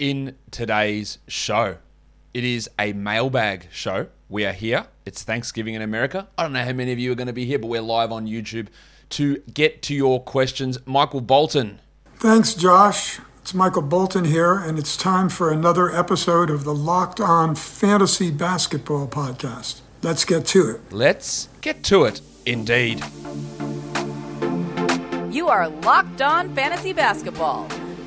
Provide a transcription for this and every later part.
in today's show. It is a mailbag show. We are here. It's Thanksgiving in America. I don't know how many of you are going to be here, but we're live on YouTube to get to your questions. Michael Bolton. Thanks, Josh. It's Michael Bolton here, and it's time for another episode of the Locked On Fantasy Basketball Podcast. Let's get to it. Let's get to it, indeed. You are Locked On Fantasy Basketball,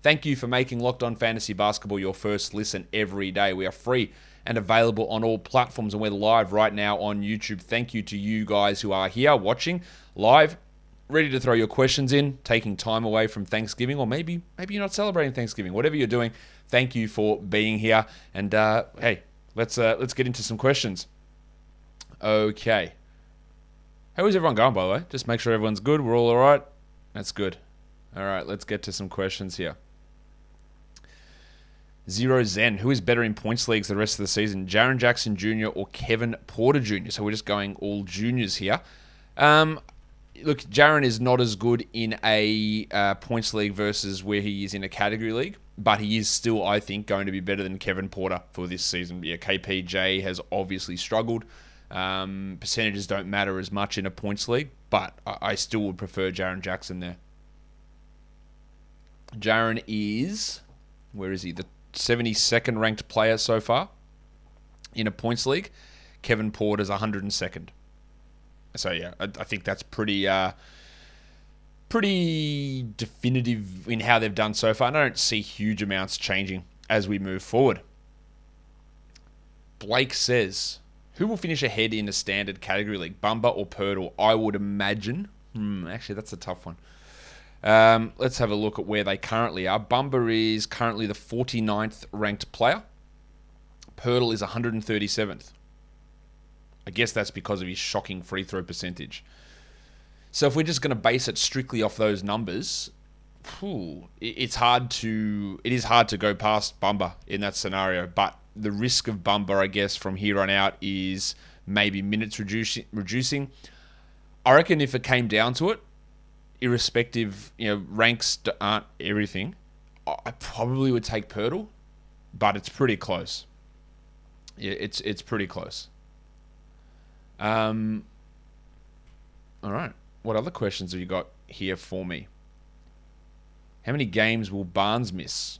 Thank you for making Locked On Fantasy Basketball your first listen every day. We are free and available on all platforms and we're live right now on YouTube. Thank you to you guys who are here watching live, ready to throw your questions in, taking time away from Thanksgiving, or maybe you're not celebrating Thanksgiving. Whatever you're doing, thank you for being here. And hey, let's get into some questions. Okay. How is everyone going, by the way? Just make sure everyone's good. We're all right. That's good. All right, let's get to some questions here. Zero Zen. Who is better in points leagues the rest of the season, Jaron Jackson Jr. or Kevin Porter Jr.? So we're just going all juniors here. Look, Jaron is not as good in a points league versus where he is in a category league, but he is still, I think, going to be better than Kevin Porter for this season. Yeah, KPJ has obviously struggled. Percentages don't matter as much in a points league, but I still would prefer Jaron Jackson there. Jaron is, where is he? The 72nd ranked player so far in a points league. Kevin Porter's 102nd. So yeah, I think that's pretty definitive in how they've done so far, and I don't see huge amounts changing as we move forward. Blake says, who will finish ahead in a standard category league, Bamba or Poeltl? I would imagine. Actually, that's a tough one. Let's have a look at where they currently are. Bamba is currently the 49th ranked player. Poeltl is 137th. I guess that's because of his shocking free throw percentage. So if we're just going to base it strictly off those numbers, it is hard to go past Bamba in that scenario. But the risk of Bamba, I guess, from here on out is maybe minutes reducing. I reckon if it came down to it, irrespective, ranks aren't everything, I probably would take Poeltl, but it's pretty close. Yeah, it's pretty close. All right. What other questions have you got here for me? How many games will Barnes miss?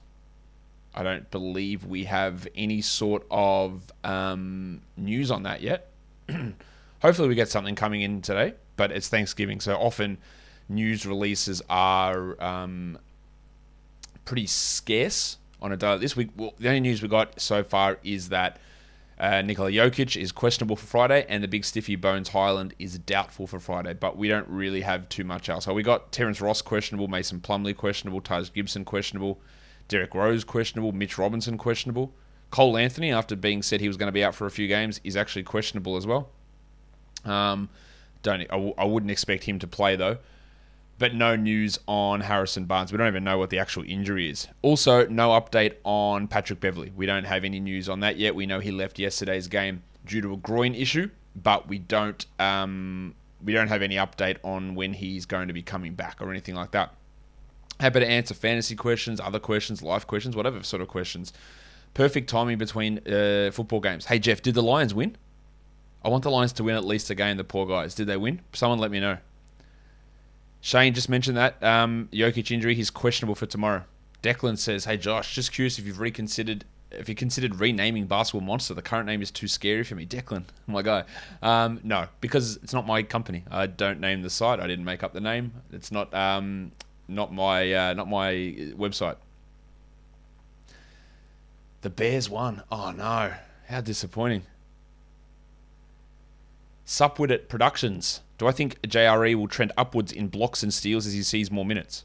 I don't believe we have any sort of news on that yet. Hopefully we get something coming in today, but it's Thanksgiving, so often news releases are pretty scarce on a day like this. The only news we got so far is that Nikola Jokic is questionable for Friday, and the big stiffy Bones Highland is doubtful for Friday, but we don't really have too much else. So we got Terrence Ross questionable, Mason Plumlee questionable, Taj Gibson questionable, Derrick Rose questionable, Mitch Robinson questionable. Cole Anthony, after being said he was going to be out for a few games, is actually questionable as well. I wouldn't expect him to play though. But no news on Harrison Barnes. We don't even know what the actual injury is. Also, no update on Patrick Beverley. We don't have any news on that yet. We know he left yesterday's game due to a groin issue, but we don't have any update on when he's going to be coming back or anything like that. Happy to answer fantasy questions, other questions, life questions, whatever sort of questions. Perfect timing between football games. Hey, Jeff, did the Lions win? I want the Lions to win at least a game, the poor guys. Did they win? Someone let me know. Shane just mentioned that. Jokic injury, he's questionable for tomorrow. Declan says, hey Josh, just curious if you've reconsidered, if you considered renaming Basketball Monster. The current name is too scary for me. Declan, my guy. No, because it's not my company. I don't name the site. I didn't make up the name. It's not not my website. The Bears won. Oh no. How disappointing. Sup with it Productions. Do I think JRE will trend upwards in blocks and steals as he sees more minutes?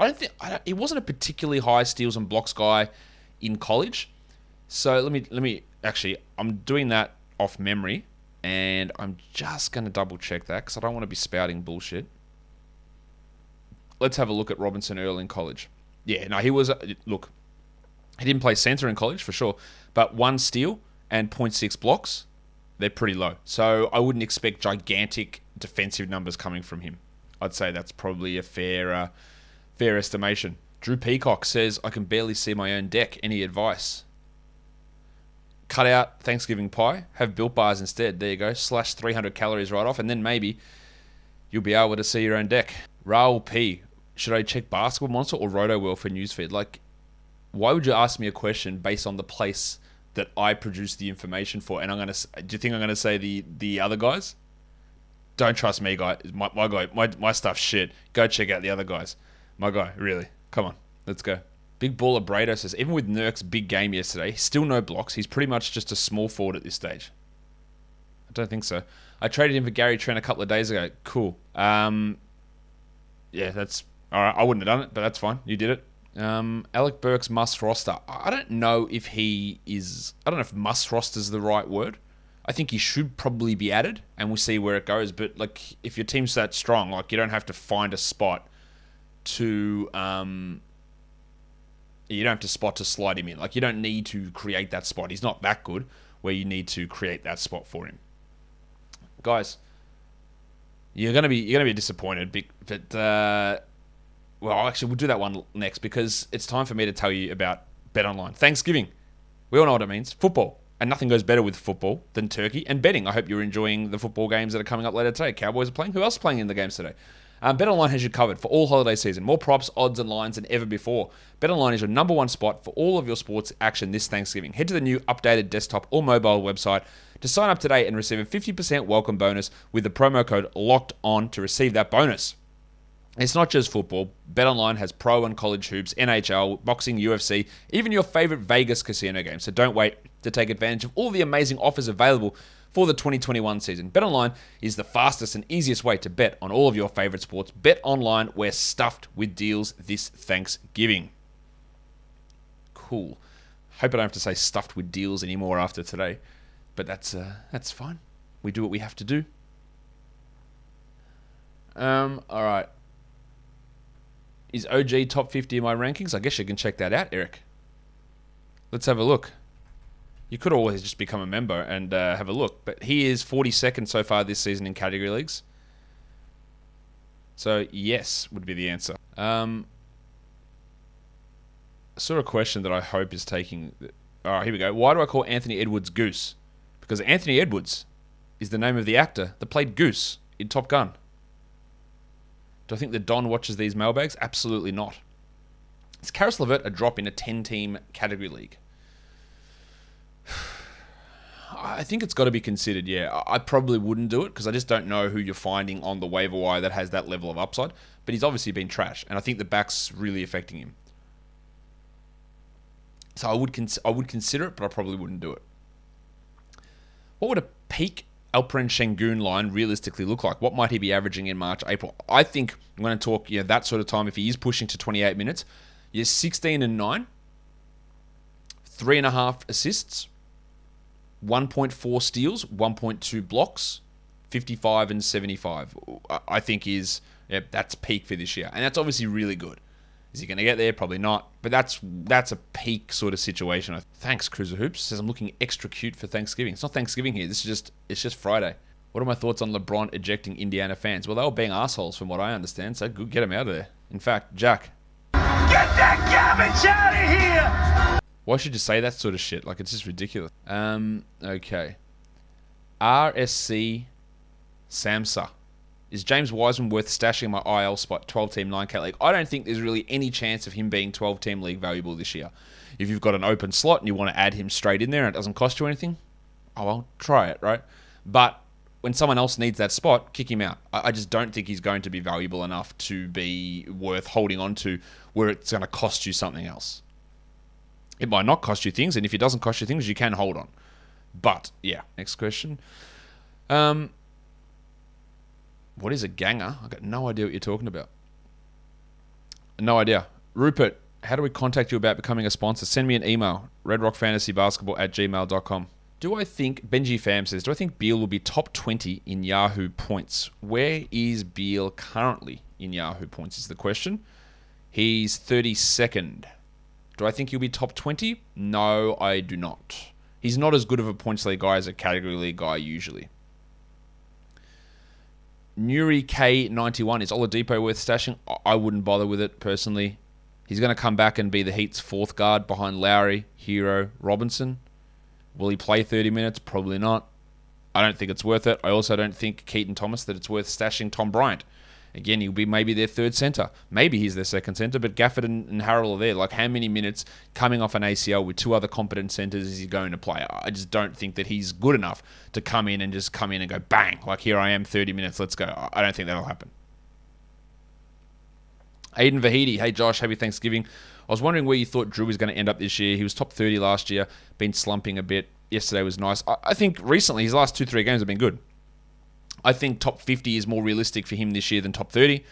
It wasn't a particularly high steals and blocks guy in college. So let me actually, I'm doing that off memory, and I'm just going to double check that because I don't want to be spouting bullshit. Let's have a look at Robinson Earl in college. Yeah, no, he was, look, he didn't play center in college for sure, but 1 steal and 0.6 blocks, they're pretty low. So I wouldn't expect gigantic defensive numbers coming from him. I'd say that's probably a fair estimation. Drew Peacock says, I can barely see my own deck. Any advice? Cut out Thanksgiving pie. Have Built Bars instead. There you go. Slash 300 calories right off. And then maybe you'll be able to see your own deck. Raul P. Should I check Basketball Monster or RotoWorld for newsfeed? Like, why would you ask me a question based on the place that I produce the information for? And do you think I'm going to say the other guys? Don't trust me, guy. My guy. My stuff's shit. Go check out the other guys. My guy, really. Come on. Let's go. Big Baller Brado says, even with Nurk's big game yesterday, still no blocks. He's pretty much just a small forward at this stage. I don't think so. I traded him for Gary Trent a couple of days ago. Cool. Yeah, that's... All right, I wouldn't have done it, but that's fine. You did it. Alec Burks must roster. I don't know if he is... I don't know if must roster is the right word. I think he should probably be added, and we'll see where it goes. But, like, if your team's that strong, like, you don't have to find a spot to... You don't have to spot to slide him in. Like, you don't need to create that spot. He's not that good where you need to create that spot for him. Guys, you're gonna be disappointed. But well, actually, we'll do that one next because it's time for me to tell you about BetOnline. Thanksgiving. We all know what it means. Football. And nothing goes better with football than turkey and betting. I hope you're enjoying the football games that are coming up later today. Cowboys are playing. Who else is playing in the games today? BetOnline has you covered for all holiday season. More props, odds, and lines than ever before. BetOnline is your number one spot for all of your sports action this Thanksgiving. Head to the new updated desktop or mobile website to sign up today and receive a 50% welcome bonus with the promo code LOCKEDON to receive that bonus. It's not just football. BetOnline has pro and college hoops, NHL, boxing, UFC, even your favorite Vegas casino game. So don't wait to take advantage of all the amazing offers available for the 2021 season. BetOnline is the fastest and easiest way to bet on all of your favorite sports. BetOnline, we're stuffed with deals this Thanksgiving. Cool. Hope I don't have to say stuffed with deals anymore after today, but that's fine. We do what we have to do. All right. Is OG top 50 in my rankings? I guess you can check that out, Eric. Let's have a look. You could always just become a member and have a look. But he is 42nd so far this season in category leagues. So, yes, would be the answer. I saw a question that I hope is taking... All right, here we go. Why do I call Anthony Edwards Goose? Because Anthony Edwards is the name of the actor that played Goose in Top Gun. Do I think the Don watches these mailbags? Absolutely not. Is Karis LeVert a drop in a 10-team category league? I think it's got to be considered, yeah. I probably wouldn't do it because I just don't know who you're finding on the waiver wire that has that level of upside. But he's obviously been trash, and I think the back's really affecting him. So I would consider it, but I probably wouldn't do it. What would a peak Alperen Sengun line realistically look like? What might he be averaging in March, April? I think I'm going to talk that sort of time. If he is pushing to 28 minutes, you're 16 and 9, 3.5 assists, 1.4 steals, 1.2 blocks, 55 and 75. I think that's peak for this year, and that's obviously really good. Is he going to get there? Probably not. But that's a peak sort of situation. Thanks, Cruiser Hoops says I'm looking extra cute for Thanksgiving. It's not Thanksgiving here. It's just Friday. What are my thoughts on LeBron ejecting Indiana fans? Well, they were being assholes from what I understand. So good, get them out of there. In fact, Jack, get that garbage out of here. Why should you say that sort of shit? Like, it's just ridiculous. Okay. RSC Samsa. Is James Wiseman worth stashing my IL spot 12-team 9K league? I don't think there's really any chance of him being 12-team league valuable this year. If you've got an open slot and you want to add him straight in there and it doesn't cost you anything, oh, well, try it, right? But when someone else needs that spot, kick him out. I just don't think he's going to be valuable enough to be worth holding on to where it's going to cost you something else. It might not cost you things, and if it doesn't cost you things, you can hold on. But, yeah, next question. What is a ganger? I got no idea what you're talking about. No idea. Rupert, how do we contact you about becoming a sponsor? Send me an email, redrockfantasybasketball@gmail.com. Do I think, Benji Fam says, do I think Beal will be top 20 in Yahoo points? Where is Beal currently in Yahoo points is the question. He's 32nd. Do I think he'll be top 20? No, I do not. He's not as good of a points league guy as a category league guy usually. Nuri K91, is Oladipo worth stashing? I wouldn't bother with it personally. He's going to come back and be the Heat's fourth guard behind Lowry, Hero, Robinson. Will he play 30 minutes? Probably not. I don't think it's worth it. I also don't think Keaton Thomas that it's worth stashing Tom Bryant. Again, he'll be maybe their third center. Maybe he's their second center, but Gafford and Harrell are there. Like, how many minutes coming off an ACL with two other competent centers is he going to play? I just don't think that he's good enough to come in and go, bang, like, here I am, 30 minutes, let's go. I don't think that'll happen. Aiden Vahidi, hey, Josh, happy Thanksgiving. I was wondering where you thought Drew was going to end up this year. He was top 30 last year, been slumping a bit. Yesterday was nice. I think recently his last 2-3 games have been good. I think top 50 is more realistic for him this year than top 30.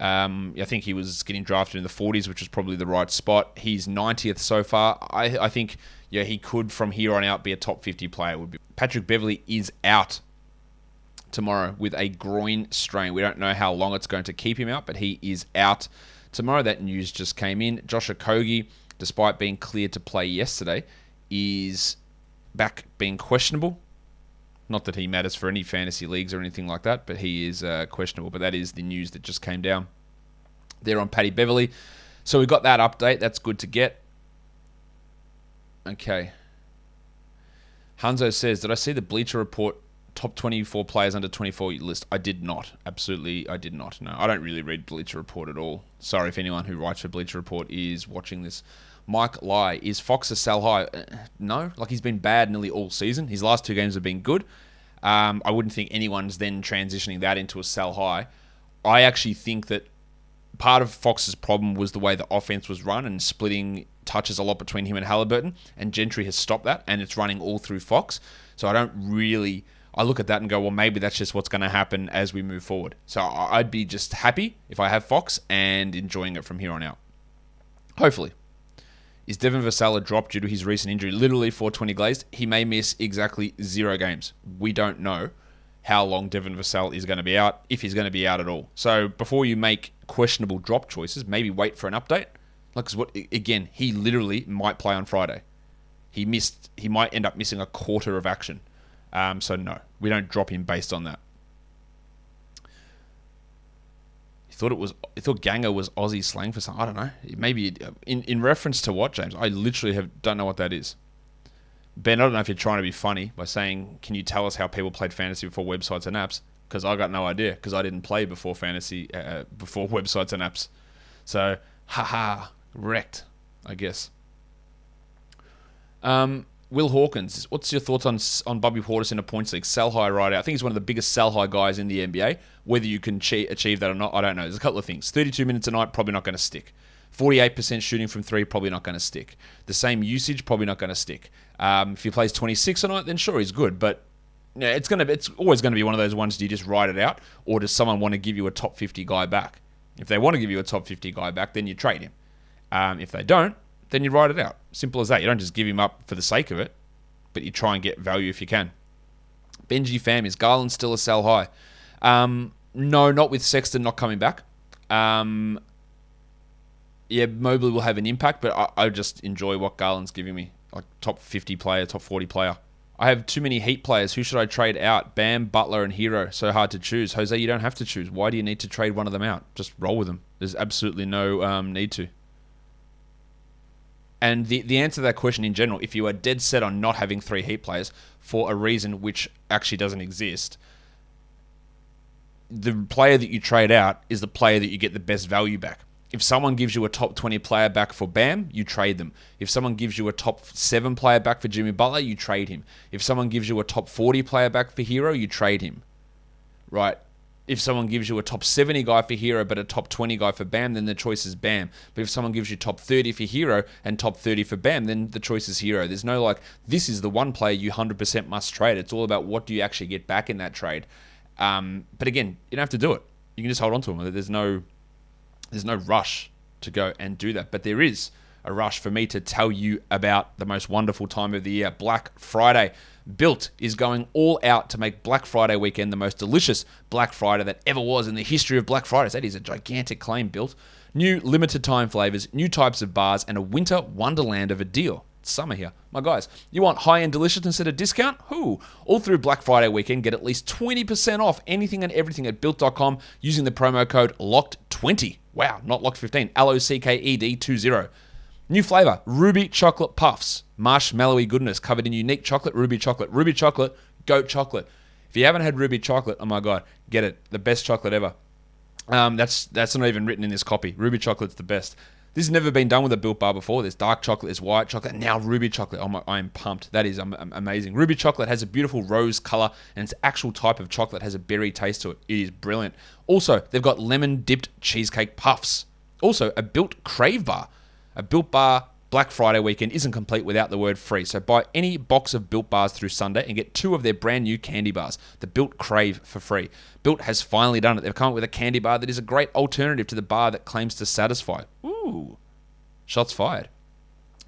I think he was getting drafted in the 40s, which was probably the right spot. He's 90th so far. I think he could, from here on out, be a top 50 player. Patrick Beverley is out tomorrow with a groin strain. We don't know how long it's going to keep him out, but he is out tomorrow. That news just came in. Josh Okogie, despite being cleared to play yesterday, is back being questionable. Not that he matters for any fantasy leagues or anything like that, but he is questionable. But that is the news that just came down there on Patty Beverley. So we got that update. That's good to get. Okay. Hanzo says, did I see the Bleacher Report top 24 players under 24 list? I did not. Absolutely, I did not. No, I don't really read Bleacher Report at all. Sorry if anyone who writes for Bleacher Report is watching this. Mike Lai, is Fox a sell high? No. Like, he's been bad nearly all season. His last two games have been good. I wouldn't think anyone's then transitioning that into a sell high. I actually think that part of Fox's problem was the way the offense was run and splitting touches a lot between him and Halliburton, and Gentry has stopped that, and it's running all through Fox. So I don't really... I look at that and go, well, maybe that's just what's going to happen as we move forward. So I'd be just happy if I have Fox and enjoying it from here on out. Hopefully. Is Devin Vassell a drop due to his recent injury? Literally 420 glazed. He may miss exactly 0 games. We don't know how long Devin Vassell is going to be out, if he's going to be out at all. So before you make questionable drop choices, maybe wait for an update. Like, again, he literally might play on Friday. He might end up missing a quarter of action. So no, we don't drop him based on that. You thought Ganga was Aussie slang for something. I don't know. Maybe in reference to what, James? I literally don't know what that is. Ben, I don't know if you're trying to be funny by saying, can you tell us how people played fantasy before websites and apps? Because I got no idea, because I didn't play before fantasy, before websites and apps. So, wrecked, I guess. Will Hawkins, what's your thoughts on Bobby Portis in a points league? Sell high right out. I think he's one of the biggest sell high guys in the NBA. Whether you can achieve that or not, I don't know. There's a couple of things. 32 minutes a night, probably not going to stick. 48% shooting from three, probably not going to stick. The same usage, probably not going to stick. If he plays 26 a night, then sure, he's good. But you know, it's always going to be one of those ones, do you just ride it out? Or does someone want to give you a top 50 guy back? If they want to give you a top 50 guy back, then you trade him. If they don't, then you ride it out. Simple as that. You don't just give him up for the sake of it, but you try and get value if you can. Benji Fam, is Garland still a sell high? No, not with Sexton not coming back. Mobley will have an impact, but I just enjoy what Garland's giving me. Like, top 50 player, top 40 player. I have too many Heat players. Who should I trade out? Bam, Butler, and Hero. So hard to choose. Jose, you don't have to choose. Why do you need to trade one of them out? Just roll with them. There's absolutely no need to. And the answer to that question in general, if you are dead set on not having three Heat players for a reason which actually doesn't exist, the player that you trade out is the player that you get the best value back. If someone gives you a top 20 player back for Bam, you trade them. If someone gives you a top 7 player back for Jimmy Butler, you trade him. If someone gives you a top 40 player back for Hero, you trade him. Right? If someone gives you a top 70 guy for Hero but a top 20 guy for Bam, then the choice is Bam. But if someone gives you top 30 for Hero and top 30 for Bam, then the choice is Hero. There's no like, this is the one player you 100% must trade. It's all about what do you actually get back in that trade. But again, you don't have to do it. You can just hold on to them. There's no rush to go and do that. But there is a rush for me to tell you about the most wonderful time of the year, Black Friday. Built is going all out to make Black Friday weekend the most delicious Black Friday that ever was in the history of Black Fridays. That is a gigantic claim, Built. New limited time flavors, new types of bars, and a winter wonderland of a deal. It's summer here. My guys, you want high-end deliciousness at a discount? Who? All through Black Friday weekend, get at least 20% off anything and everything at Built.com using the promo code LOCKED20. Wow, not LOCKED15. LOCKED20. New flavor, Ruby Chocolate Puffs. Marshmallowy goodness covered in unique chocolate, Ruby Chocolate. Ruby Chocolate, goat chocolate. If you haven't had Ruby Chocolate, oh my God, get it. The best chocolate ever. That's not even written in this copy. Ruby Chocolate's the best. This has never been done with a Built Bar before. There's dark chocolate, there's white chocolate, now Ruby Chocolate. Oh my, I am pumped. That is amazing. Ruby Chocolate has a beautiful rose color, and its actual type of chocolate has a berry taste to it. It is brilliant. Also, they've got lemon-dipped cheesecake puffs. Also, a Built Crave Bar. A Built Bar Black Friday weekend isn't complete without the word free. So buy any box of Built Bars through Sunday and get two of their brand new candy bars, the Built Crave, for free. Built has finally done it. They've come up with a candy bar that is a great alternative to the bar that claims to satisfy. Ooh, shots fired.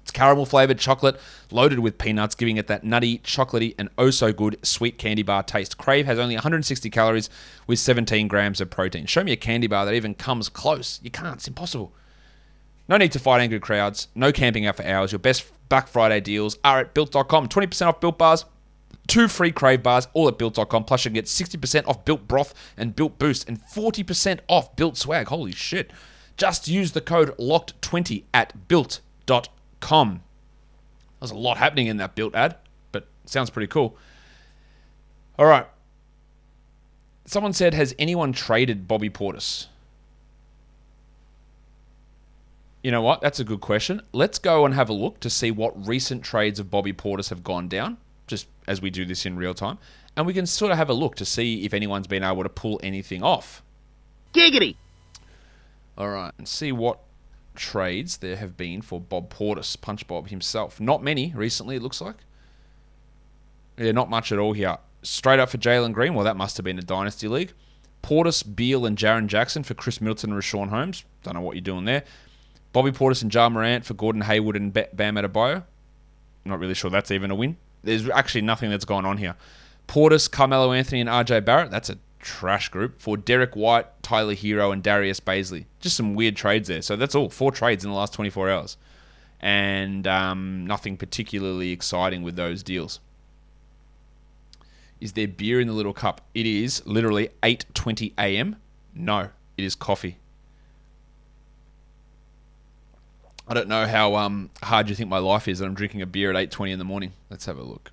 It's caramel-flavored chocolate loaded with peanuts, giving it that nutty, chocolatey, and oh-so-good sweet candy bar taste. Crave has only 160 calories with 17 grams of protein. Show me a candy bar that even comes close. You can't. It's impossible. No need to fight angry crowds. No camping out for hours. Your best Black Friday deals are at Built.com. 20% off Built Bars, 2 free Crave Bars, all at Built.com. Plus, you can get 60% off Built Broth and Built Boost and 40% off Built Swag. Holy shit. Just use the code LOCKED20 at Built.com. There's a lot happening in that Built ad, but it sounds pretty cool. All right. Someone said, has anyone traded Bobby Portis? You know what? That's a good question. Let's go and have a look to see what recent trades of Bobby Portis have gone down, just as we do this in real time. And we can sort of have a look to see if anyone's been able to pull anything off. Giggity! All right, and see what trades there have been for Bob Portis, Punch Bob himself. Not many recently, it looks like. Yeah, not much at all here. Straight up for Jalen Green. Well, that must have been a dynasty league. Portis, Beal, and Jaron Jackson for Chris Middleton and Rashawn Holmes. Don't know what you're doing there. Bobby Portis and Ja Morant for Gordon Hayward and Bam Adebayo. Not really sure that's even a win. There's actually nothing that's gone on here. Portis, Carmelo Anthony, and RJ Barrett. That's a trash group. For Derek White, Tyler Hero, and Darius Baisley. Just some weird trades there. So that's all. 4 trades in the last 24 hours. And nothing particularly exciting with those deals. Is there beer in the little cup? It is literally 8:20 a.m. No, it is coffee. I don't know how hard you think my life is that I'm drinking a beer at 8:20 in the morning. Let's have a look.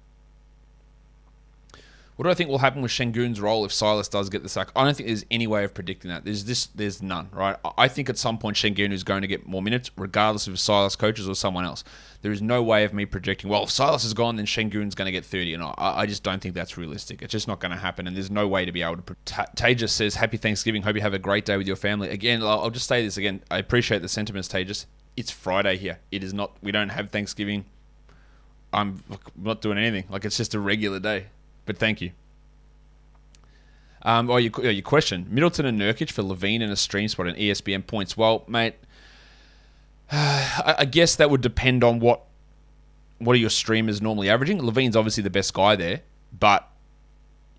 What do I think will happen with Sengun's role if Silas does get the sack? I don't think there's any way of predicting that. There's none, right? I think at some point Sengun is going to get more minutes, regardless of if Silas coaches or someone else. There is no way of me projecting, well, if Silas is gone, then Sengun's going to get 30. And I just don't think that's realistic. It's just not going to happen, and there's no way to be able to... Tejas says, happy Thanksgiving. Hope you have a great day with your family. Again, I'll just say this again. I appreciate the sentiments, Tejas. It's Friday here. It is not... We don't have Thanksgiving. I'm not doing anything. Like, it's just a regular day. But thank you. Your question. Middleton and Nurkic for Levine and a stream spot and ESPN points. Well, mate, I guess that would depend on what are your streamers normally averaging. Levine's obviously the best guy there, but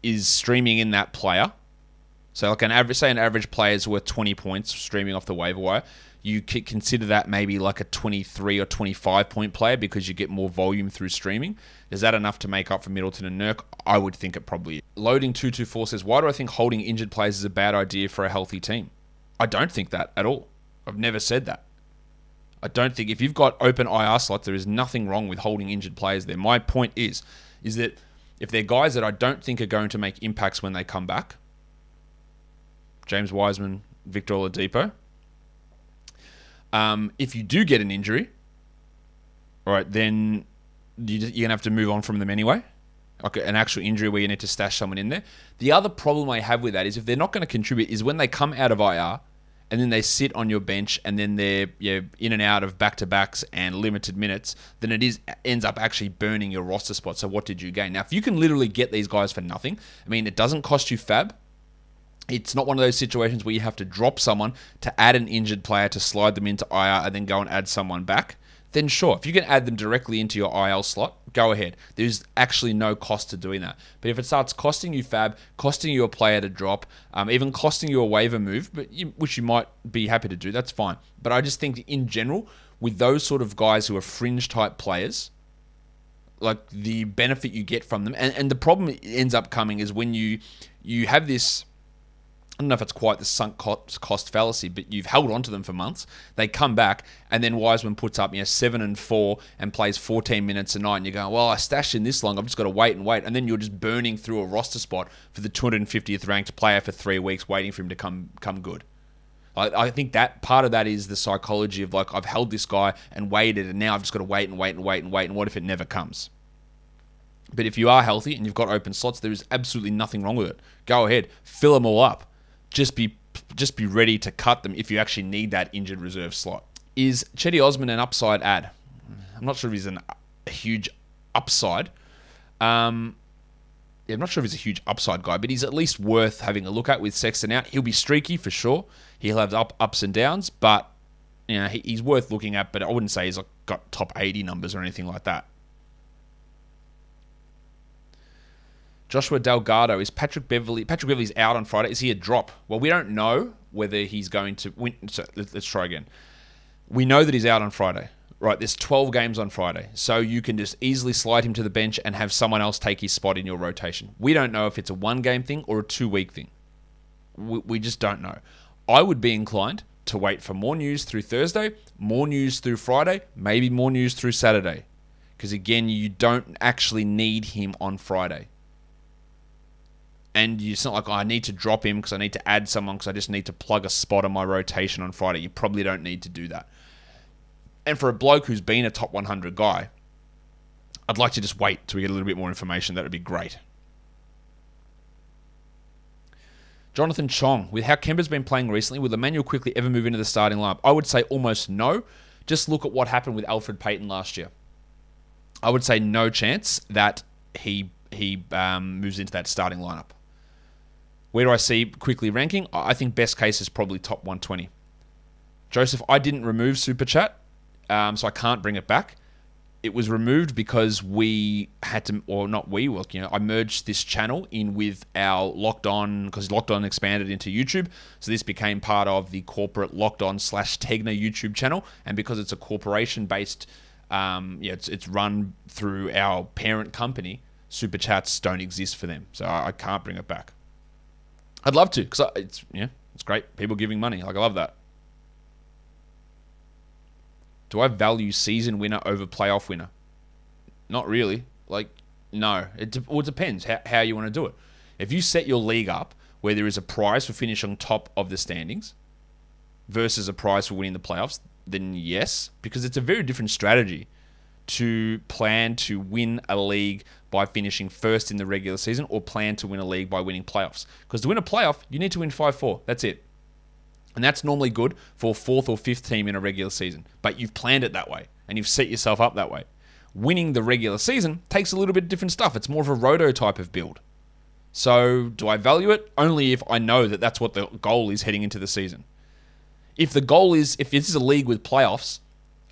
is streaming in that player? So, like, an average player is worth 20 points streaming off the waiver wire. You could consider that maybe like a 23 or 25-point player because you get more volume through streaming. Is that enough to make up for Middleton and Nurk? I would think it probably is. Loading 224 says, why do I think holding injured players is a bad idea for a healthy team? I don't think that at all. I've never said that. I don't think... If you've got open IR slots, there is nothing wrong with holding injured players there. My point is that if they're guys that I don't think are going to make impacts when they come back, James Wiseman, Victor Oladipo... if you do get an injury, all right, then you're going to have to move on from them anyway. Okay, an actual injury where you need to stash someone in there. The other problem I have with that is if they're not going to contribute is when they come out of IR and then they sit on your bench and then they're in and out of back-to-backs and limited minutes, then it ends up actually burning your roster spot. So what did you gain? Now, if you can literally get these guys for nothing, I mean, it doesn't cost you fab. It's not one of those situations where you have to drop someone to add an injured player to slide them into IR and then go and add someone back. Then sure, if you can add them directly into your IL slot, go ahead. There's actually no cost to doing that. But if it starts costing you fab, costing you a player to drop, even costing you a waiver move, which you might be happy to do, that's fine. But I just think in general, with those sort of guys who are fringe type players, like the benefit you get from them, and the problem ends up coming is when you have this, I don't know if it's quite the sunk cost fallacy, but you've held on to them for months. They come back, and then Wiseman puts up 7 and 4 and plays 14 minutes a night, and you're going, well, I stashed in this long, I've just got to wait, and then you're just burning through a roster spot for the 250th ranked player for 3 weeks, waiting for him to come good. I think that part of that is the psychology of I've held this guy and waited, and now I've just got to wait, and what if it never comes? But if you are healthy and you've got open slots, there is absolutely nothing wrong with it. Go ahead, fill them all up. Just be ready to cut them if you actually need that injured reserve slot. Is Cedi Osman an upside add? I'm not sure if he's a huge upside. I'm not sure if he's a huge upside guy, but he's at least worth having a look at with Sexton out. He'll be streaky for sure. He'll have ups and downs, but he's worth looking at. But I wouldn't say he's got top 80 numbers or anything like that. Joshua Delgado, is Patrick Beverley's out on Friday. Is he a drop? Well, we don't know whether he's going to win. So let's try again. We know that he's out on Friday, right? There's 12 games on Friday. So you can just easily slide him to the bench and have someone else take his spot in your rotation. We don't know if it's a 1-game thing or a 2-week thing. We just don't know. I would be inclined to wait for more news through Thursday, more news through Friday, maybe more news through Saturday. Because again, you don't actually need him on Friday. And it's not I need to drop him because I need to add someone because I just need to plug a spot on my rotation on Friday. You probably don't need to do that. And for a bloke who's been a top 100 guy, I'd like to just wait till we get a little bit more information. That would be great. Jonathan Chong, with how Kemba's been playing recently, will Emmanuel quickly ever move into the starting lineup? I would say almost no. Just look at what happened with Alfred Payton last year. I would say no chance that he moves into that starting lineup. Where do I see quickly ranking? I think best case is probably top 120. Joseph, I didn't remove Super Chat, so I can't bring it back. It was removed because we had to, or not we, well, I merged this channel in with our Locked On, because Locked On expanded into YouTube. So this became part of the corporate Locked On /Tegna YouTube channel. And because it's a corporation-based, it's run through our parent company, Super Chats don't exist for them. So I can't bring it back. I'd love to, because it's great. People giving money. I love that. Do I value season winner over playoff winner? Not really. No. It depends how you want to do it. If you set your league up where there is a prize for finishing top of the standings versus a prize for winning the playoffs, then yes, because it's a very different strategy to plan to win a league by finishing first in the regular season or plan to win a league by winning playoffs. Because to win a playoff, you need to win 5-4. That's it. And that's normally good for 4th or 5th team in a regular season. But you've planned it that way and you've set yourself up that way. Winning the regular season takes a little bit of different stuff. It's more of a roto type of build. So do I value it? Only if I know that that's what the goal is heading into the season. If this is a league with playoffs,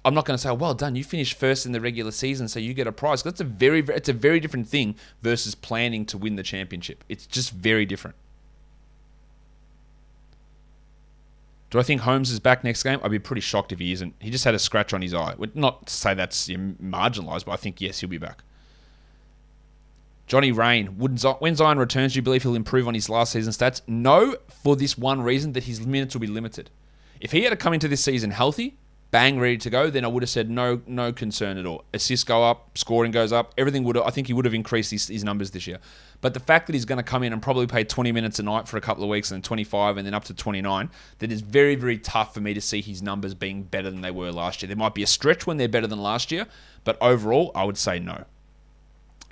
I'm not going to say, well done, you finished first in the regular season, so you get a prize. That's it's a very different thing versus planning to win the championship. It's just very different. Do I think Holmes is back next game? I'd be pretty shocked if he isn't. He just had a scratch on his eye. Not to say that's marginalised, but I think, yes, he'll be back. Johnny Rain, when Zion returns, do you believe he'll improve on his last season stats? No, for this one reason, that his minutes will be limited. If he had to come into this season healthy, bang, ready to go, then I would have said no concern at all. Assists go up, scoring goes up, everything I think he would have increased his numbers this year. But the fact that he's going to come in and probably play 20 minutes a night for a couple of weeks, and then 25, and then up to 29, that is very, very tough for me to see his numbers being better than they were last year. There might be a stretch when they're better than last year, but overall, I would say no.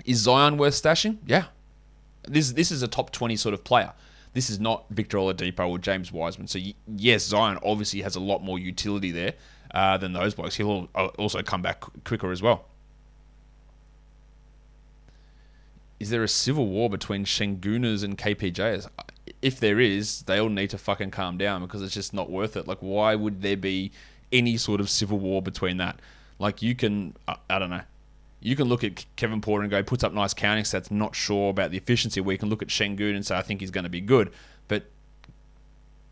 Is Zion worth stashing? Yeah. This is a top 20 sort of player. This is not Victor Oladipo or James Wiseman. So yes, Zion obviously has a lot more utility there than those blokes. He'll also come back quicker as well. Is there a civil war between Sengunas and KPJs? if there is, they all need to fucking calm down because it's just not worth it. Like, why would there be any sort of civil war between that? Like, you can, I don't know. You can look at Kevin Porter and go, puts up nice counting stats, not sure about the efficiency. We can look at Sengun and say, I think he's going to be good. But,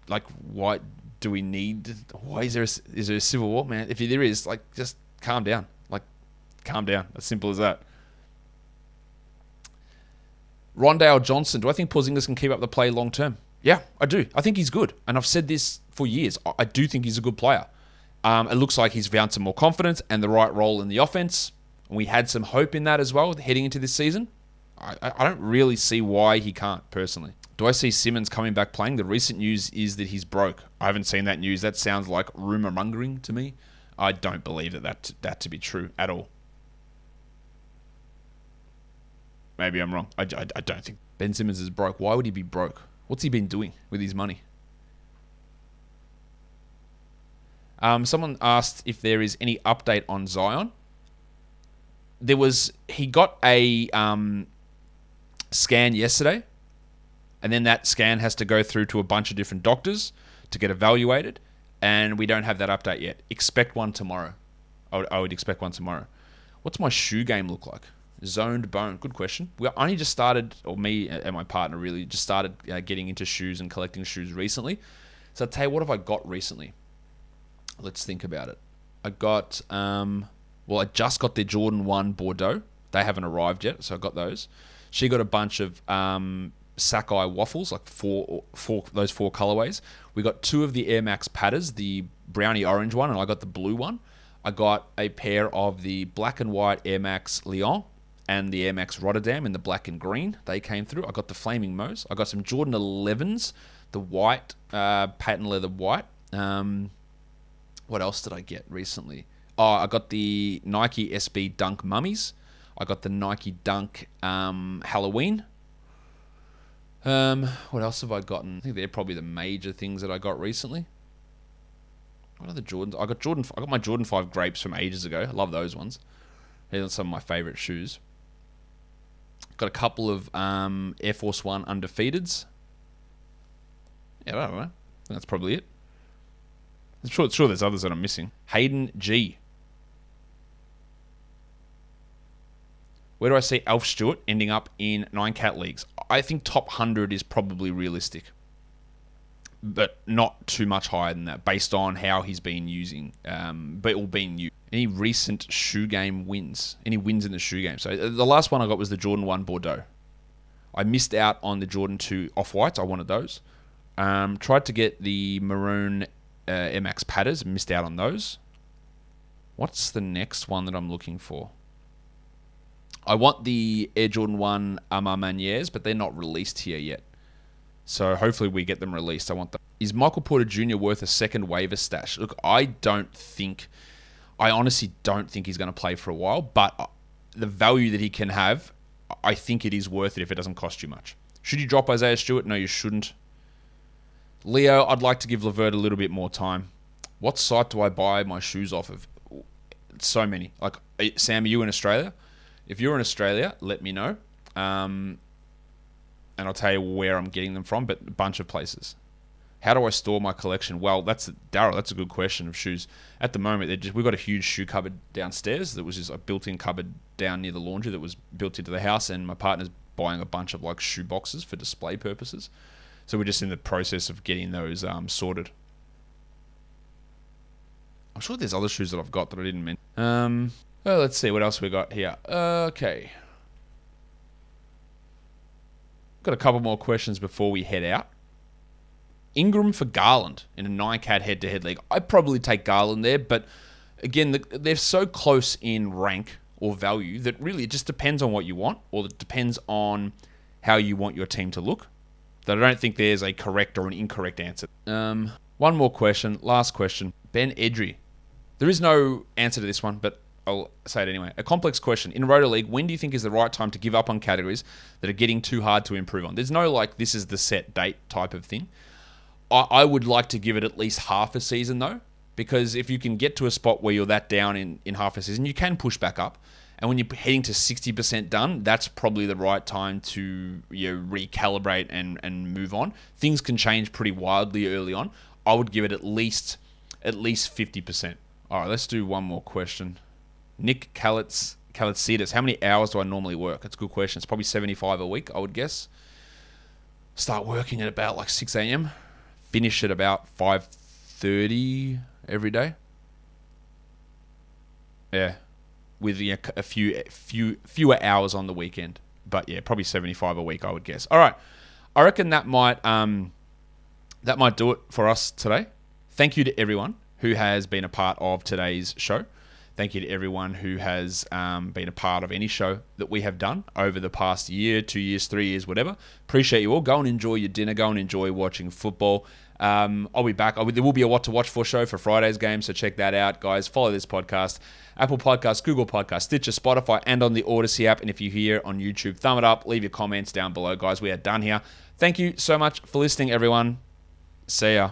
like, why do we need... Why is there a civil war, man? If there is, like, just calm down. Like, calm down. As simple as that. Rondale Johnson. Do I think Porzingis can keep up the play long term? Yeah, I do. I think he's good. And I've said this for years. I do think he's a good player. It looks like he's found some more confidence and the right role in the offense. And we had some hope in that as well heading into this season. I don't really see why he can't, personally. Do I see Simmons coming back playing? The recent news is that he's broke. I haven't seen that news. That sounds like rumor-mongering to me. I don't believe that to be true at all. Maybe I'm wrong. I don't think Ben Simmons is broke. Why would he be broke? What's he been doing with his money? Someone asked if there is any update on Zion. There was, he got a scan yesterday, and then that scan has to go through to a bunch of different doctors to get evaluated, and we don't have that update yet. Expect one tomorrow. I would expect one tomorrow. What's my shoe game look like? Zoned bone. Good question. We only just started, or me and my partner really, just started getting into shoes and collecting shoes recently. So I'll tell you, what have I got recently? Let's think about it. I got... Well, I just got their Jordan 1 Bordeaux. They haven't arrived yet, so I got those. She got a bunch of Sakai waffles, like those four colorways. We got two of the Air Max Patters, the brownie orange one, and I got the blue one. I got a pair of the black and white Air Max Lyon and the Air Max Rotterdam in the black and green. They came through. I got the Flaming Moes. I got some Jordan 11s, the white, patent leather white. What else did I get recently? Oh, I got the Nike SB Dunk Mummies. I got the Nike Dunk Halloween. What else have I gotten? I think they're probably the major things that I got recently. What are the Jordans? I got my Jordan 5 Grapes from ages ago. I love those ones. They're some of my favorite shoes. Got a couple of Air Force 1 Undefeateds. Yeah, I don't know. That's probably it. I'm sure there's others that I'm missing. Hayden G. Where do I see Alf Stewart ending up in 9-cat leagues? I think top 100 is probably realistic, but not too much higher than that based on how he's been using, being used. Any recent shoe game wins? Any wins in the shoe game? So the last one I got was the Jordan 1 Bordeaux. I missed out on the Jordan 2 Off-Whites. I wanted those. Tried to get the Maroon Air Max Patters. Missed out on those. What's the next one that I'm looking for? I want the Air Jordan 1 Amar Maniers, but they're not released here yet. So hopefully we get them released. I want them. Is Michael Porter Jr. worth a second waiver stash? Look, I honestly don't think he's going to play for a while, but the value that he can have, I think it is worth it if it doesn't cost you much. Should you drop Isaiah Stewart? No, you shouldn't. Leo, I'd like to give LeVert a little bit more time. What site do I buy my shoes off of? So many. Like, Sam, are you in Australia? If you're in Australia, let me know. And I'll tell you where I'm getting them from, but a bunch of places. How do I store my collection? Well, Daryl, that's a good question of shoes. At the moment, we've got a huge shoe cupboard downstairs that was just a built-in cupboard down near the laundry that was built into the house, and my partner's buying a bunch of like shoe boxes for display purposes. So we're just in the process of getting those sorted. I'm sure there's other shoes that I've got that I didn't mention. Let's see what else we got here. Okay. Got a couple more questions before we head out. Ingram for Garland in a 9-cat head-to-head league. I'd probably take Garland there, but again, they're so close in rank or value that really it just depends on what you want, or it depends on how you want your team to look. That I don't think there's a correct or an incorrect answer. One more question. Last question. Ben Edry. There is no answer to this one, but I'll say it anyway. A complex question. In Roto League, when do you think is the right time to give up on categories that are getting too hard to improve on? There's no like, this is the set date type of thing. I would like to give it at least half a season though, because if you can get to a spot where you're that down in half a season, you can push back up. And when you're heading to 60% done, that's probably the right time to, you know, recalibrate and move on. Things can change pretty wildly early on. I would give it at least 50%. All right, let's do one more question. Nick Kalitsidis, how many hours do I normally work? That's a good question. It's probably 75 a week, I would guess. Start working at about like 6 a.m. Finish at about 5:30 every day. Yeah. With a fewer hours on the weekend. But yeah, probably 75 a week, I would guess. All right. I reckon that might do it for us today. Thank you to everyone who has been a part of today's show. Thank you to everyone who has been a part of any show that we have done over the past year, 2 years, 3 years, whatever. Appreciate you all. Go and enjoy your dinner. Go and enjoy watching football. I'll be back. There will be a What to Watch For show for Friday's game, so check that out, guys. Follow this podcast. Apple Podcasts, Google Podcasts, Stitcher, Spotify, and on the Odyssey app. And if you're here on YouTube, thumb it up. Leave your comments down below, guys. We are done here. Thank you so much for listening, everyone. See ya.